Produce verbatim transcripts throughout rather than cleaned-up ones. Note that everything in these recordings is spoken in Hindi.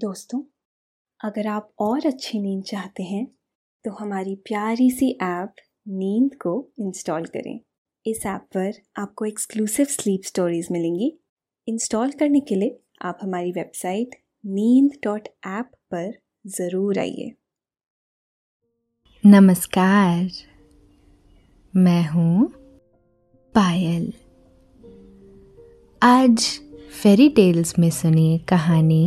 दोस्तों, अगर आप और अच्छी नींद चाहते हैं तो हमारी प्यारी सी ऐप नींद को इंस्टॉल करें। इस ऐप पर आपको एक्सक्लूसिव स्लीप स्टोरीज़ मिलेंगी। इंस्टॉल करने के लिए आप हमारी वेबसाइट नींद डॉट ऐप पर ज़रूर आइए। नमस्कार, मैं हूँ पायल। आज फेरी टेल्स में सुनिए कहानी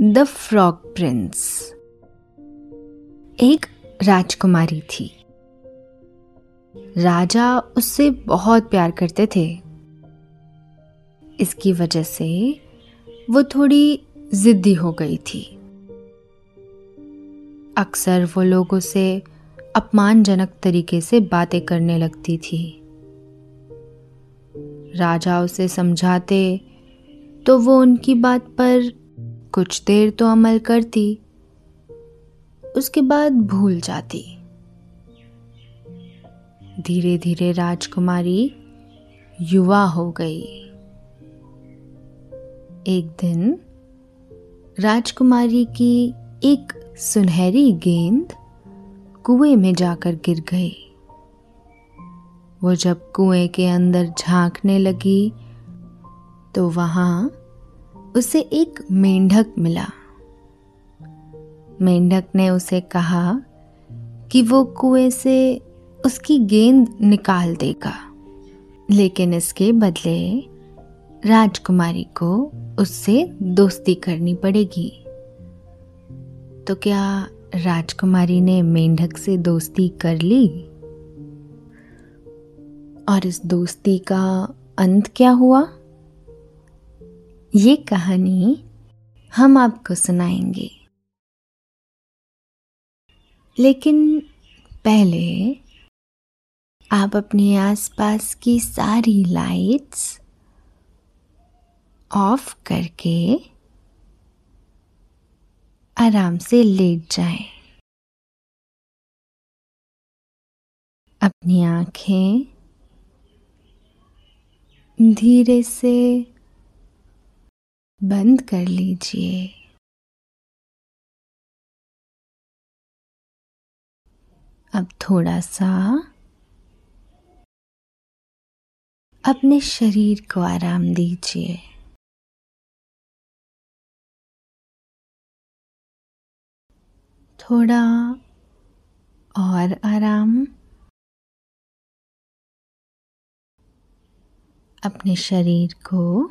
द फ्रॉग प्रिंस। एक राजकुमारी थी। राजा उससे बहुत प्यार करते थे। इसकी वजह से वो थोड़ी जिद्दी हो गई थी। अक्सर वो लोगों से अपमानजनक तरीके से बातें करने लगती थी। राजा उसे समझाते तो वो उनकी बात पर कुछ देर तो अमल करती, उसके बाद भूल जाती। धीरे धीरे राजकुमारी युवा हो गई। एक दिन राजकुमारी की एक सुनहरी गेंद कुएं में जाकर गिर गई। वो जब कुएं के अंदर झांकने लगी तो वहां उसे एक मेंढक मिला। मेंढक ने उसे कहा कि वो कुएं से उसकी गेंद निकाल देगा, लेकिन इसके बदले राजकुमारी को उससे दोस्ती करनी पड़ेगी। तो क्या राजकुमारी ने मेंढक से दोस्ती कर ली? और इस दोस्ती का अंत क्या हुआ, ये कहानी हम आपको सुनाएंगे। लेकिन पहले आप अपने आसपास की सारी लाइट्स ऑफ करके आराम से लेट जाएं। अपनी आंखें धीरे से बंद कर लीजिए। अब थोड़ा सा अपने शरीर को आराम दीजिए। थोड़ा और आराम। अपने शरीर को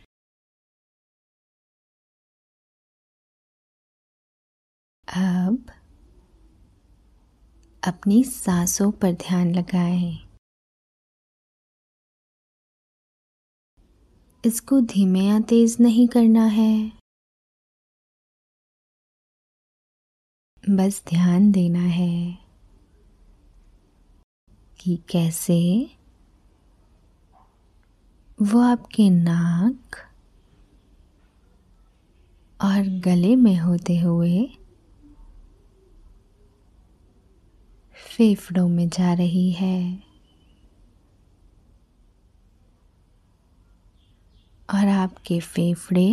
अब अपनी सांसों पर ध्यान लगाएं। इसको धीमे या तेज नहीं करना है, बस ध्यान देना है कि कैसे वो आपके नाक और गले में होते हुए फेफड़ों में जा रही है और आपके फेफड़े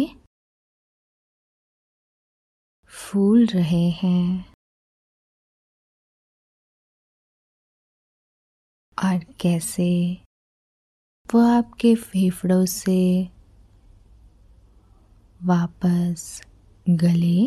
फूल रहे हैं, और कैसे वो आपके फेफड़ों से वापस गले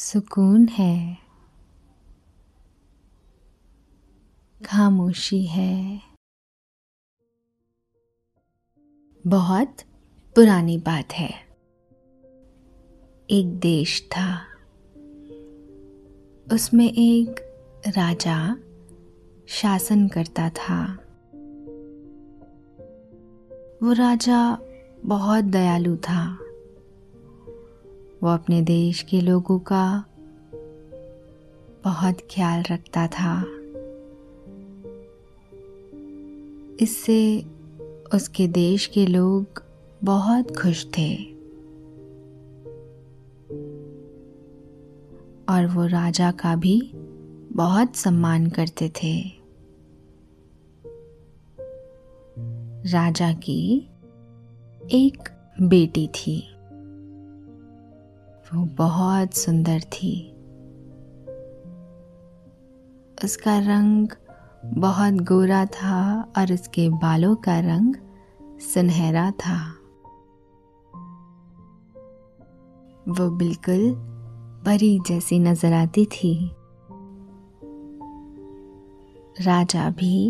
सुकून है, खामोशी है। बहुत पुरानी बात है, एक देश था, उसमें एक राजा शासन करता था। वो राजा बहुत दयालु था। वो अपने देश के लोगों का बहुत ख्याल रखता था। इससे उसके देश के लोग बहुत खुश थे और वो राजा का भी बहुत सम्मान करते थे। राजा की एक बेटी थी, वो बहुत सुंदर थी। उसका रंग बहुत गोरा था और उसके बालों का रंग सुनहरा था। वो बिल्कुल परी जैसी नजर आती थी। राजा भी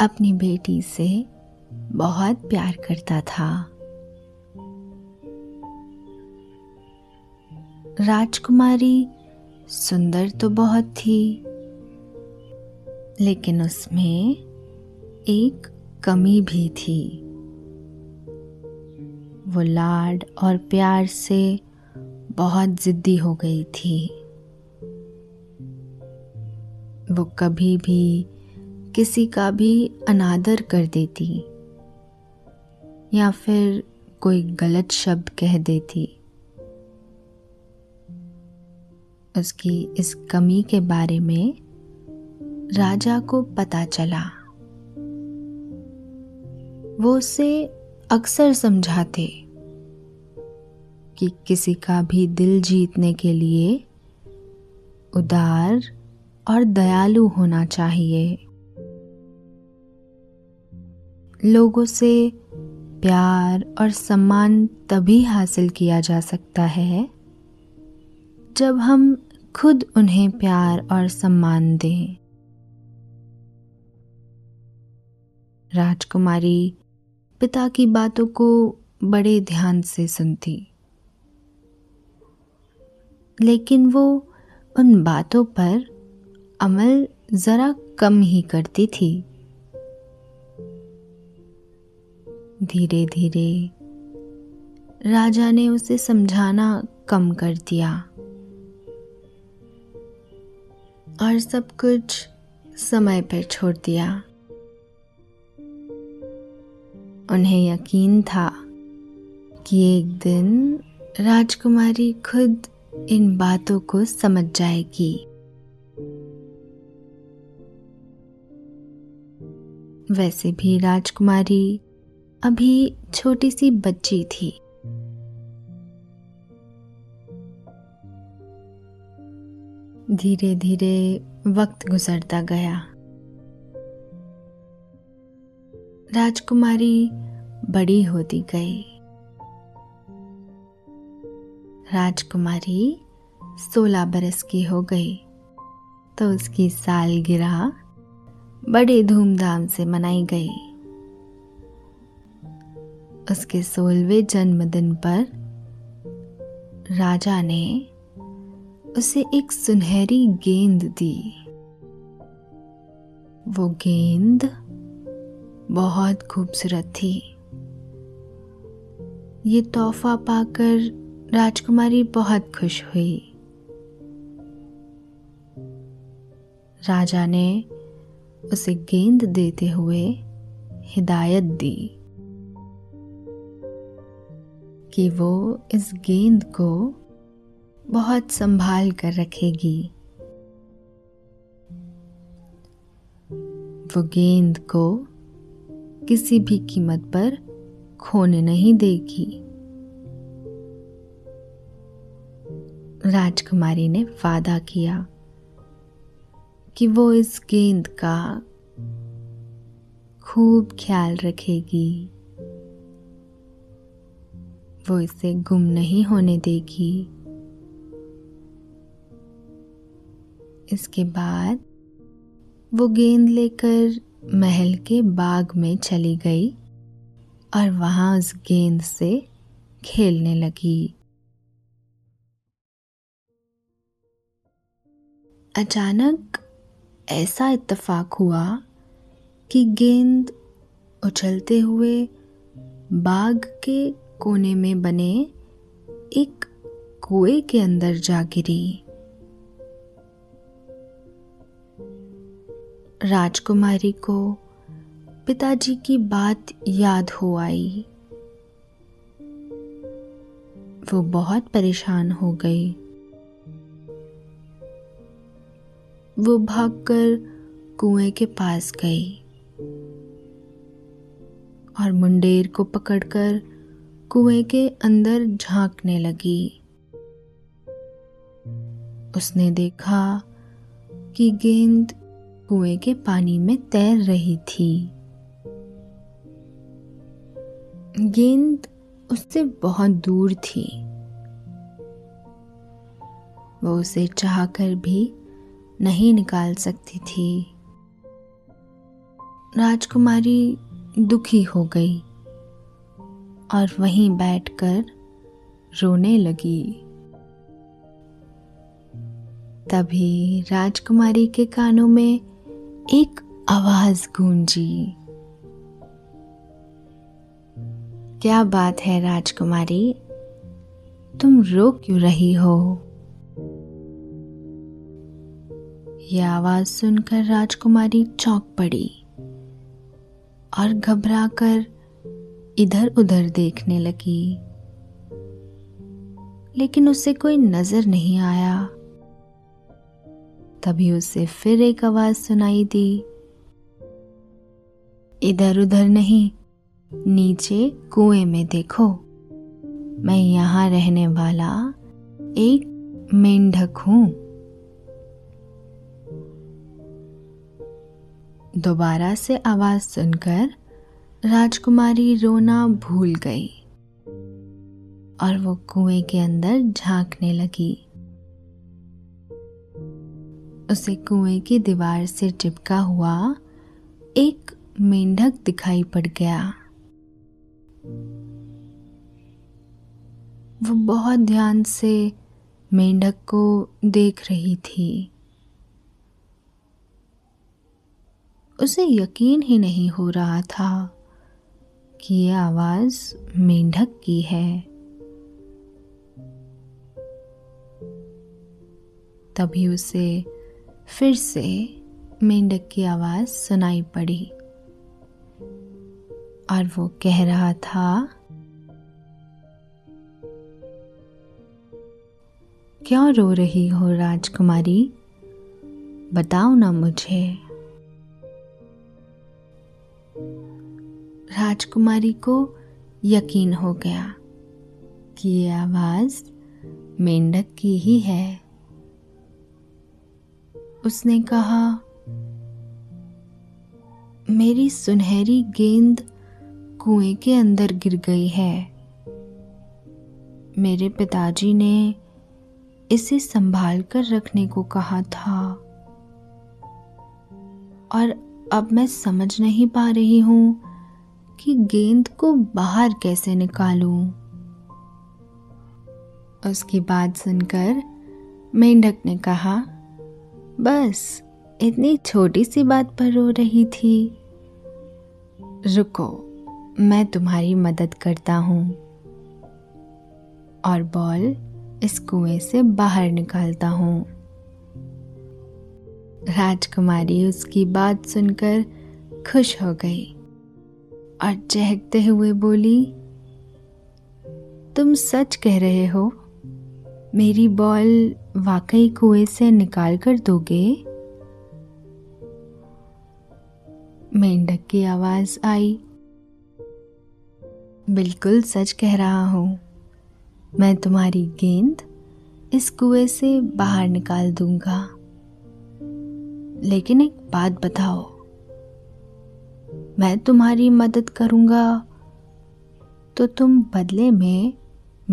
अपनी बेटी से बहुत प्यार करता था। राजकुमारी सुंदर तो बहुत थी, लेकिन उसमें एक कमी भी थी। वो लाड और प्यार से बहुत जिद्दी हो गई थी। वो कभी भी किसी का भी अनादर कर देती या फिर कोई गलत शब्द कह देती। उसकी इस कमी के बारे में राजा को पता चला। वो उसे अक्सर समझाते कि किसी का भी दिल जीतने के लिए उदार और दयालु होना चाहिए। लोगों से प्यार और सम्मान तभी हासिल किया जा सकता है जब हम खुद उन्हें प्यार और सम्मान दें। राजकुमारी पिता की बातों को बड़े ध्यान से सुनती, लेकिन वो उन बातों पर अमल जरा कम ही करती थी। धीरे धीरे राजा ने उसे समझाना कम कर दिया और सब कुछ समय पर छोड़ दिया। उन्हें यकीन था कि एक दिन राजकुमारी खुद इन बातों को समझ जाएगी। वैसे भी राजकुमारी अभी छोटी सी बच्ची थी। धीरे धीरे वक्त गुजरता गया। राजकुमारी बड़ी होती गई। राजकुमारी सोलह बरस की हो गई। तो उसकी सालगिरह बड़े धूमधाम से मनाई गई। उसके सोलहवें जन्मदिन पर राजा ने उसे एक सुनहरी गेंद दी। वो गेंद बहुत खूबसूरत थी। ये तोहफा पाकर राजकुमारी बहुत खुश हुई। राजा ने उसे गेंद देते हुए हिदायत दी कि वो इस गेंद को बहुत संभाल कर रखेगी। वो गेंद को किसी भी कीमत पर खोने नहीं देगी। राजकुमारी ने वादा किया कि वो इस गेंद का खूब ख्याल रखेगी। वो इसे गुम नहीं होने देगी। इसके बाद वो गेंद लेकर महल के बाग में चली गई और वहां उस गेंद से खेलने लगी। अचानक ऐसा इत्तेफाक हुआ कि गेंद उछलते हुए बाग के कोने में बने एक कुएं के अंदर जा गिरी। राजकुमारी को पिताजी की बात याद हो आई। वो बहुत परेशान हो गई। वो भागकर कुएं के पास गई और मुंडेर को पकड़कर कुएं के अंदर झांकने लगी। उसने देखा कि गेंद कुएं के पानी में तैर रही थी। गेंद उससे बहुत दूर थी। वो उसे चाहकर भी नहीं निकाल सकती थी। राजकुमारी दुखी हो गई और वहीं बैठकर रोने लगी। तभी राजकुमारी के कानों में एक आवाज गूंजी। क्या बात है राजकुमारी, तुम रो क्यों रही हो? यह आवाज सुनकर राजकुमारी चौंक पड़ी और घबराकर इधर उधर देखने लगी, लेकिन उसे कोई नजर नहीं आया। तभी उसे फिर एक आवाज सुनाई दी, इधर उधर नहीं, नीचे कुएं में देखो, मैं यहाँ रहने वाला एक मेंढक हूँ। दोबारा से आवाज सुनकर राजकुमारी रोना भूल गई और वो कुएं के अंदर झांकने लगी। उसे कुएं की दीवार से चिपका हुआ एक मेंढक दिखाई पड़ गया। वो बहुत ध्यान से मेंढक को देख रही थी। उसे यकीन ही नहीं हो रहा था कि यह आवाज मेंढक की है। तभी उसे फिर से मेंढक की आवाज सुनाई पड़ी और वो कह रहा था, क्यों रो रही हो राजकुमारी, बताओ ना मुझे। राजकुमारी को यकीन हो गया कि ये आवाज मेंढक की ही है। उसने कहा, मेरी सुनहरी गेंद कुएं के अंदर गिर गई है। मेरे पिताजी ने इसे संभाल कर रखने को कहा था। और अब मैं समझ नहीं पा रही हूँ कि गेंद को बाहर कैसे निकालूं। उसकी बात सुनकर मेंढक ने कहा, बस इतनी छोटी सी बात पर रो रही थी, रुको मैं तुम्हारी मदद करता हूँ, और बॉल इस कुएं से बाहर निकालता हूँ। राजकुमारी उसकी बात सुनकर खुश हो गई और चहकते हुए बोली, तुम सच कह रहे हो, मेरी बॉल वाकई कुएं से निकाल कर दोगे? मेंढक की आवाज आई, बिल्कुल सच कह रहा हूँ, मैं तुम्हारी गेंद इस कुएं से बाहर निकाल दूंगा, लेकिन एक बात बताओ, मैं तुम्हारी मदद करूंगा तो तुम बदले में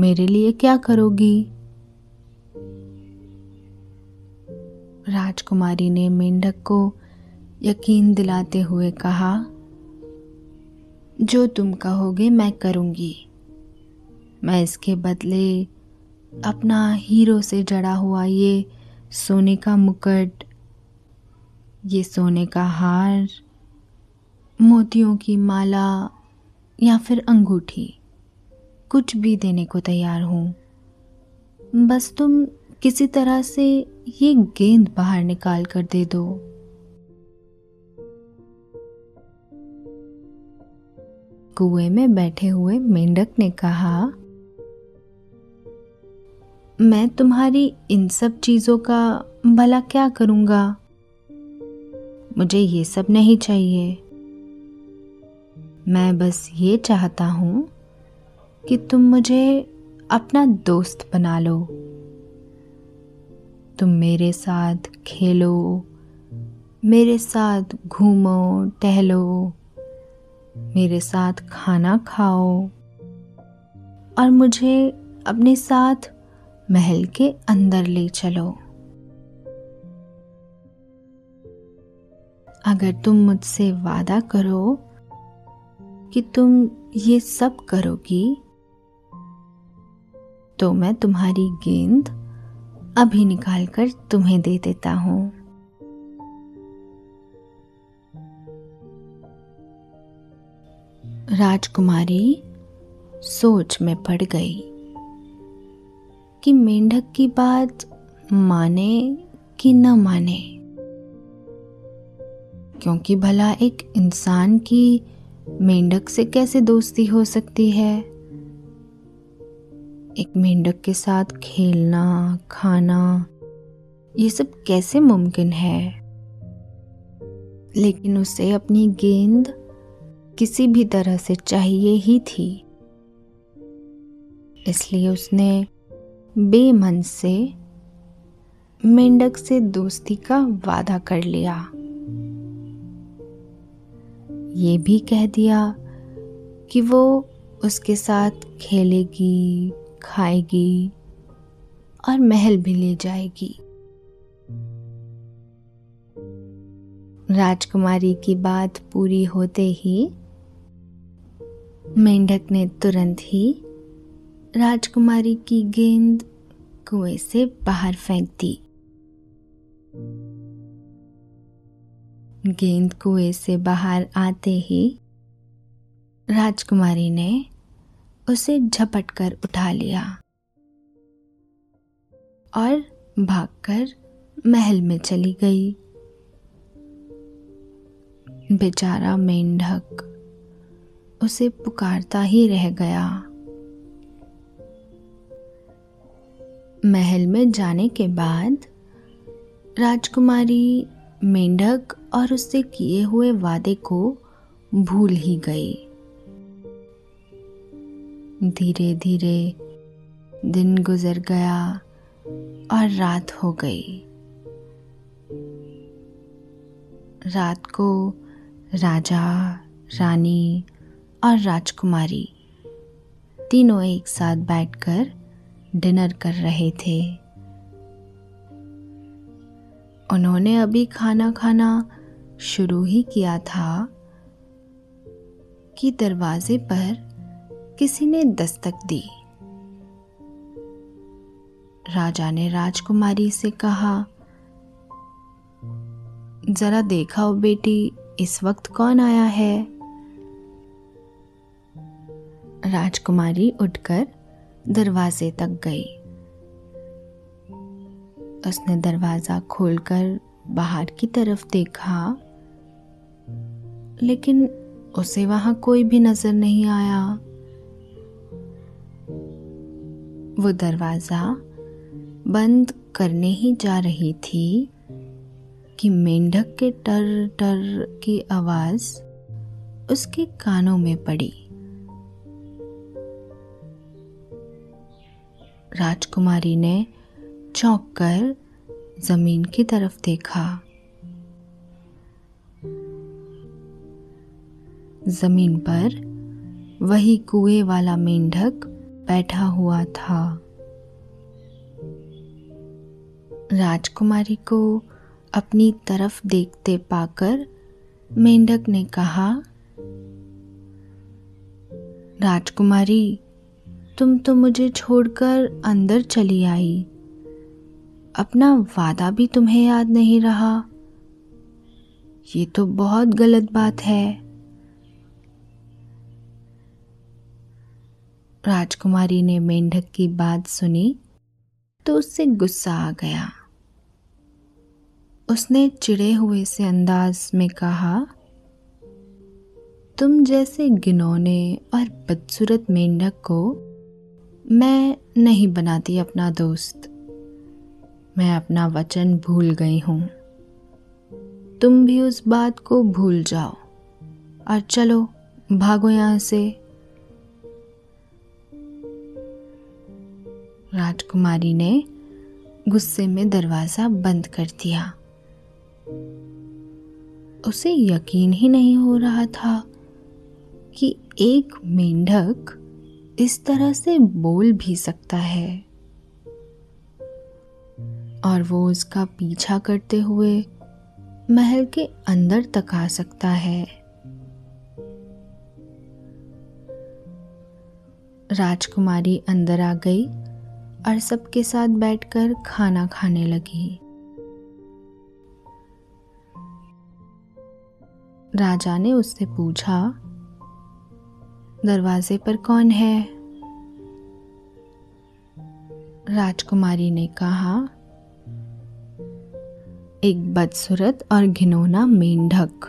मेरे लिए क्या करोगी? राजकुमारी ने मेंढक को यकीन दिलाते हुए कहा, जो तुम कहोगे मैं करूंगी, मैं इसके बदले अपना हीरो से जड़ा हुआ ये सोने का मुकुट, ये सोने का हार, मोतियों की माला या फिर अंगूठी, कुछ भी देने को तैयार हूँ, बस तुम किसी तरह से ये गेंद बाहर निकाल कर दे दो। कुएं में बैठे हुए मेंढक ने कहा, मैं तुम्हारी इन सब चीजों का भला क्या करूंगा, मुझे ये सब नहीं चाहिए, मैं बस ये चाहता हूं कि तुम मुझे अपना दोस्त बना लो, तुम मेरे साथ खेलो, मेरे साथ घूमो टहलो, मेरे साथ खाना खाओ और मुझे अपने साथ महल के अंदर ले चलो। अगर तुम मुझसे वादा करो कि तुम ये सब करोगी तो मैं तुम्हारी गेंद अभी निकाल कर तुम्हें दे देता हूँ। राजकुमारी सोच में पड़ गई कि मेंढक की बात माने कि न माने, क्योंकि भला एक इंसान की मेंढक से कैसे दोस्ती हो सकती है। एक मेंढक के साथ खेलना, खाना, ये सब कैसे मुमकिन है। लेकिन उसे अपनी गेंद किसी भी तरह से चाहिए ही थी, इसलिए उसने बेमन से मेंढक से दोस्ती का वादा कर लिया। ये भी कह दिया कि वो उसके साथ खेलेगी, खाएगी और महल भी ले जाएगी। राजकुमारी की बात पूरी होते ही मेंढक ने तुरंत ही राजकुमारी की गेंद कुएं से बाहर फेंक दी। गेंद कुएं से बाहर आते ही राजकुमारी ने उसे झपट कर उठा लिया और भागकर महल में चली गई। बेचारा मेंढक उसे पुकारता ही रह गया। महल में जाने के बाद राजकुमारी मेंढक और उससे किए हुए वादे को भूल ही गई। धीरे धीरे दिन गुजर गया और रात हो गई। रात को राजा, रानी और राजकुमारी तीनों एक साथ बैठकर डिनर कर रहे थे। उन्होंने अभी खाना खाना शुरू ही किया था कि दरवाजे पर किसी ने दस्तक दी। राजा ने राजकुमारी से कहा, जरा देखा हो बेटी, इस वक्त कौन आया है। राजकुमारी उठकर दरवाजे तक गई। उसने दरवाजा खोलकर बाहर की तरफ देखा, लेकिन उसे वहां कोई भी नजर नहीं आया। वो दरवाजा बंद करने ही जा रही थी कि मेंढक के टर टर की आवाज उसके कानों में पड़ी। राजकुमारी ने चौंक कर जमीन की तरफ देखा। जमीन पर वही कुएं वाला मेंढक बैठा हुआ था। राजकुमारी को अपनी तरफ देखते पाकर मेंढक ने कहा, राजकुमारी, तुम तो मुझे छोड़कर अंदर चली आई, अपना वादा भी तुम्हें याद नहीं रहा। ये तो बहुत गलत बात है। राजकुमारी ने मेंढक की बात सुनी तो उससे गुस्सा आ गया। उसने चिढ़े हुए से अंदाज में कहा, तुम जैसे घिनौने और बदसूरत मेंढक को मैं नहीं बनाती अपना दोस्त। मैं अपना वचन भूल गई हूँ। तुम भी उस बात को भूल जाओ और चलो भागो यहाँ से। राजकुमारी ने गुस्से में दरवाजा बंद कर दिया। उसे यकीन ही नहीं हो रहा था कि एक मेंढक इस तरह से बोल भी सकता है। और वो उसका पीछा करते हुए महल के अंदर तक आ सकता है। राजकुमारी अंदर आ गई और सबके साथ बैठकर खाना खाने लगी। राजा ने उससे पूछा, दरवाजे पर कौन है। राजकुमारी ने कहा, एक बदसूरत और घिनौना मेंढक।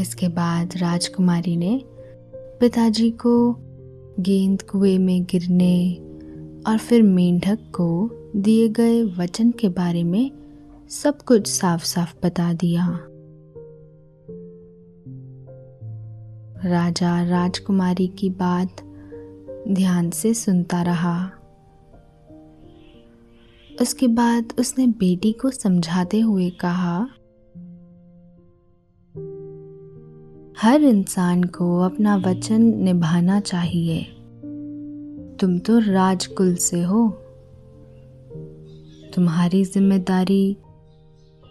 इसके बाद राजकुमारी ने पिताजी को गेंद कुएं में गिरने और फिर मेंढक को दिए गए वचन के बारे में सब कुछ साफ साफ बता दिया। राजा राजकुमारी की बात ध्यान से सुनता रहा। उसके बाद उसने बेटी को समझाते हुए कहा, हर इंसान को अपना वचन निभाना चाहिए। तुम तो राजकुल से हो। तुम्हारी जिम्मेदारी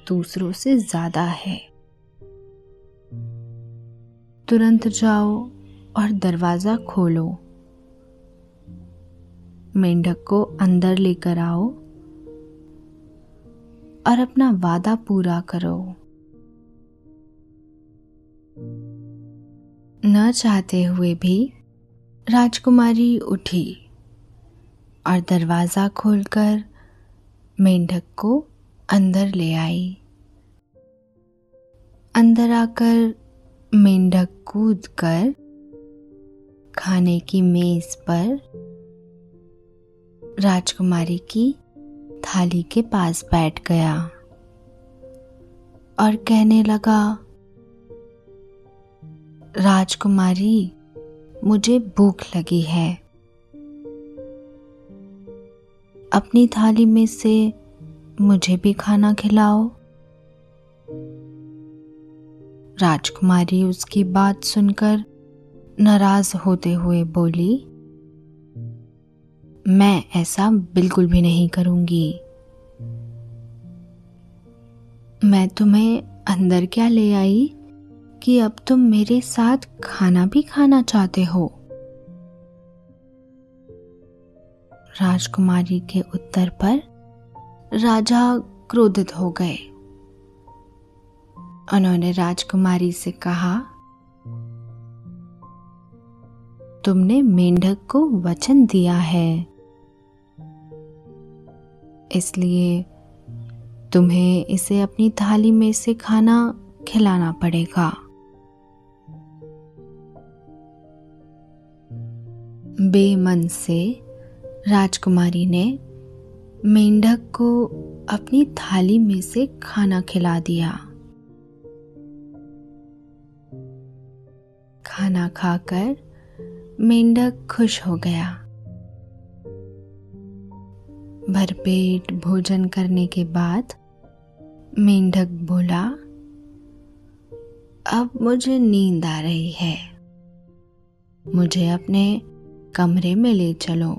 दूसरों से ज्यादा है। तुरंत जाओ और दरवाजा खोलो। मेंढक को अंदर लेकर आओ और अपना वादा पूरा करो। न चाहते हुए भी राजकुमारी उठी और दरवाजा खोलकर मेंढक को अंदर ले आई। अंदर आकर मेंढक कूदकर खाने की मेज पर राजकुमारी की थाली के पास बैठ गया और कहने लगा, राजकुमारी, मुझे भूख लगी है। अपनी थाली में से मुझे भी खाना खिलाओ। राजकुमारी उसकी बात सुनकर नाराज होते हुए बोली, मैं ऐसा बिल्कुल भी नहीं करूंगी। मैं तुम्हें अंदर क्या ले आई कि अब तुम मेरे साथ खाना भी खाना चाहते हो। राजकुमारी के उत्तर पर राजा क्रोधित हो गए। उन्होंने राजकुमारी से कहा, तुमने मेंढक को वचन दिया है, इसलिए तुम्हें इसे अपनी थाली में से खाना खिलाना पड़ेगा। बेमन से राजकुमारी ने मेंढक को अपनी थाली में से खाना खिला दिया। खाना खाकर मेंढक खुश हो गया। भरपेट भोजन करने के बाद मेंढक बोला, अब मुझे नींद आ रही है, मुझे अपने कमरे में ले चलो,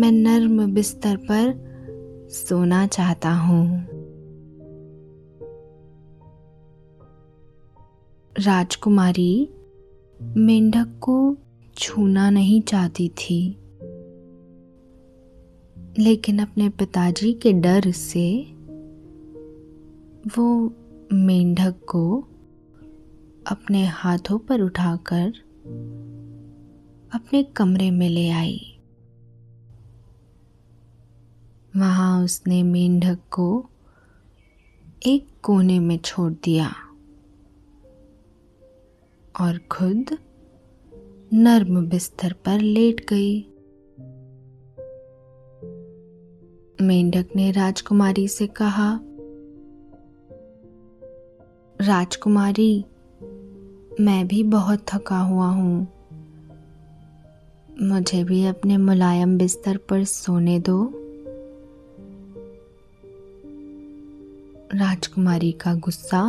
मैं नर्म बिस्तर पर सोना चाहता हूँ। राजकुमारी मेंढक को छूना नहीं चाहती थी, लेकिन अपने पिताजी के डर से वो मेंढक को अपने हाथों पर उठाकर अपने कमरे में ले आई। वहाँ उसने मेंढक को एक कोने में छोड़ दिया और खुद नर्म बिस्तर पर लेट गई। मेंढक ने राजकुमारी से कहा, राजकुमारी, मैं भी बहुत थका हुआ हूँ, मुझे भी अपने मुलायम बिस्तर पर सोने दो। राजकुमारी का गुस्सा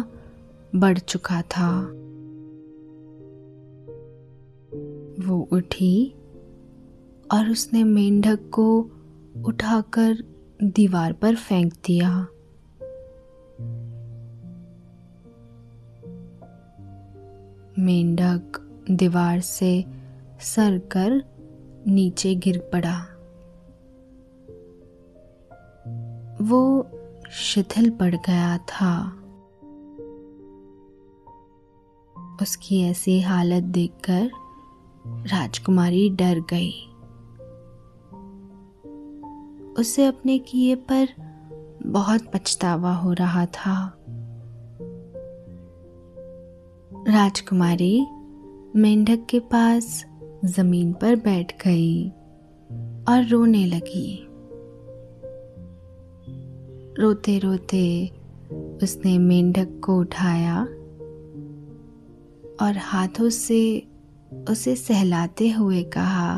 बढ़ चुका था। वो उठी और उसने मेंढक को उठाकर दीवार पर फेंक दिया। मेंढक दीवार से सर कर नीचे गिर पड़ा। वो शिथिल पड़ गया था। उसकी ऐसी हालत देखकर राजकुमारी डर गई। उसे अपने किए पर बहुत पछतावा हो रहा था। राजकुमारी मेंढक के पास जमीन पर बैठ गई और रोने लगी। रोते रोते उसने मेंढक को उठाया और हाथों से उसे सहलाते हुए कहा,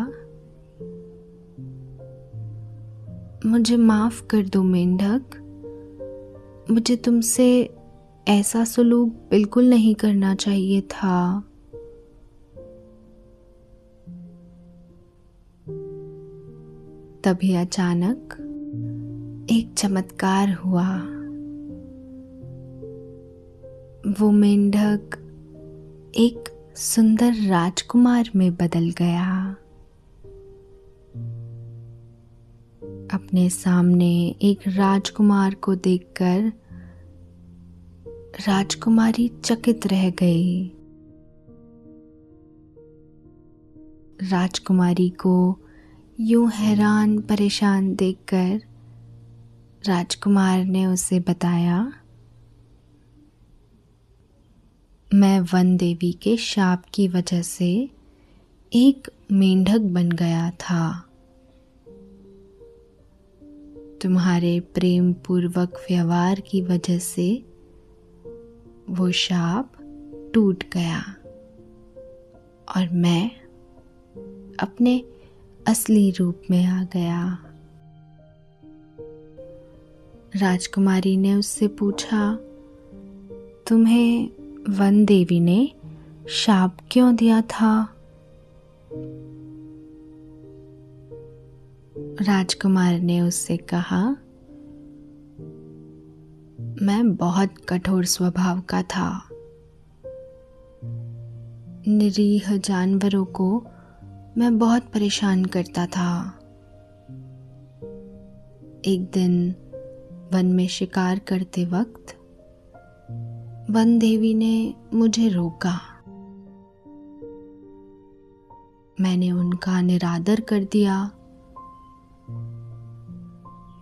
मुझे माफ कर दो मेंढक, मुझे तुमसे ऐसा सलूक बिल्कुल नहीं करना चाहिए था। तभी अचानक एक चमत्कार हुआ। वो मेंढक एक सुंदर राजकुमार में बदल गया। अपने सामने एक राजकुमार को देखकर राजकुमारी चकित रह गई। राजकुमारी को यूं हैरान परेशान देखकर राजकुमार ने उसे बताया, मैं वन देवी के शाप की वजह से एक मेंढक बन गया था। तुम्हारे प्रेम पूर्वक व्यवहार की वजह से वो शाप टूट गया और मैं अपने असली रूप में आ गया। राजकुमारी ने उससे पूछा, तुम्हें वन देवी ने शाप क्यों दिया था? राजकुमार ने उससे कहा, मैं बहुत कठोर स्वभाव का था। निरीह जानवरों को मैं बहुत परेशान करता था। एक दिन वन में शिकार करते वक्त वन देवी ने मुझे रोका। मैंने उनका निरादर कर दिया।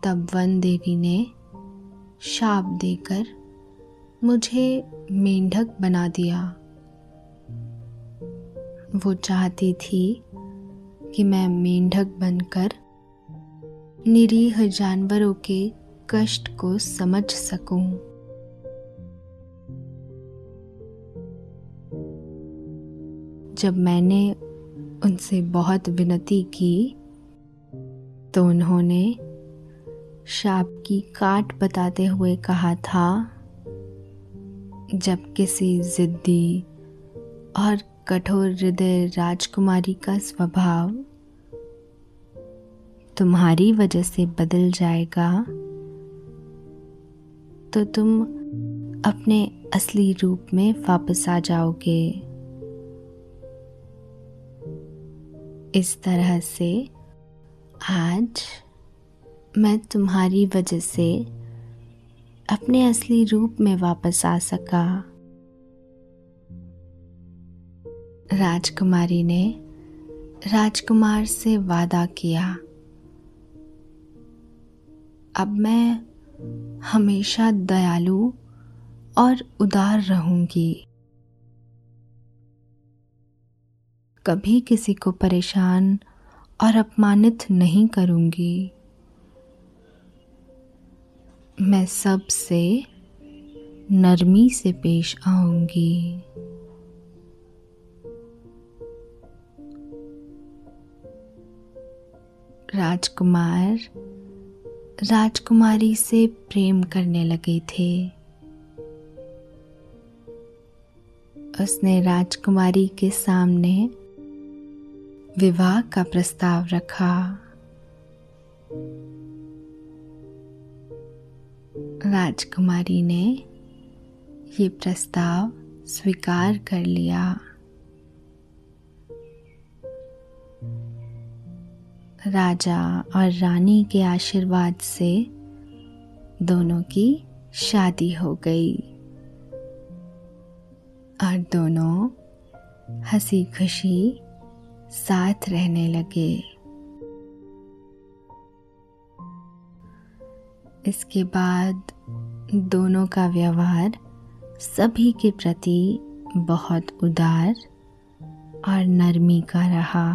तब वन देवी ने शाप देकर मुझे मेंढक बना दिया। वो चाहती थी कि मैं मेंढक बनकर निरीह जानवरों के कष्ट को समझ सकूं। जब मैंने उनसे बहुत विनती की तो उन्होंने शाप की काट बताते हुए कहा था, जब किसी जिद्दी और कठोर हृदय राजकुमारी का स्वभाव तुम्हारी वजह से बदल जाएगा तो तुम अपने असली रूप में वापस आ जाओगे। इस तरह से आज मैं तुम्हारी वजह से अपने असली रूप में वापस आ सका। राजकुमारी ने राजकुमार से वादा किया, अब मैं हमेशा दयालु और उदार रहूंगी, कभी किसी को परेशान और अपमानित नहीं करूंगी। मैं सबसे नरमी से पेश आऊंगी। राजकुमार राजकुमारी से प्रेम करने लगे थे। उसने राजकुमारी के सामने विवाह का प्रस्ताव रखा। राजकुमारी ने ये प्रस्ताव स्वीकार कर लिया। राजा और रानी के आशीर्वाद से दोनों की शादी हो गई और दोनों हंसी खुशी साथ रहने लगे। इसके बाद दोनों का व्यवहार सभी के प्रति बहुत उदार और नरमी का रहा।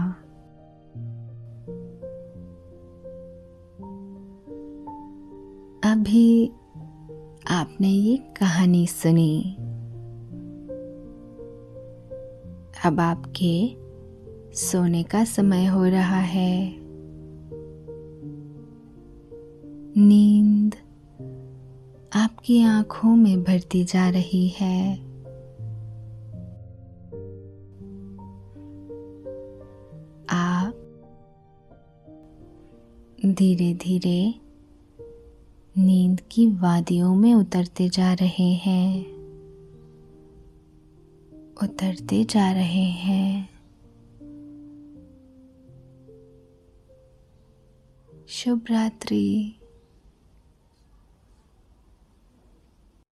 अभी आपने ये कहानी सुनी। अब आपके सोने का समय हो रहा है। नींद आपकी आंखों में भरती जा रही है। आप धीरे धीरे नींद की वादियों में उतरते जा रहे हैं, उतरते जा रहे हैं। शुभ रात्रि।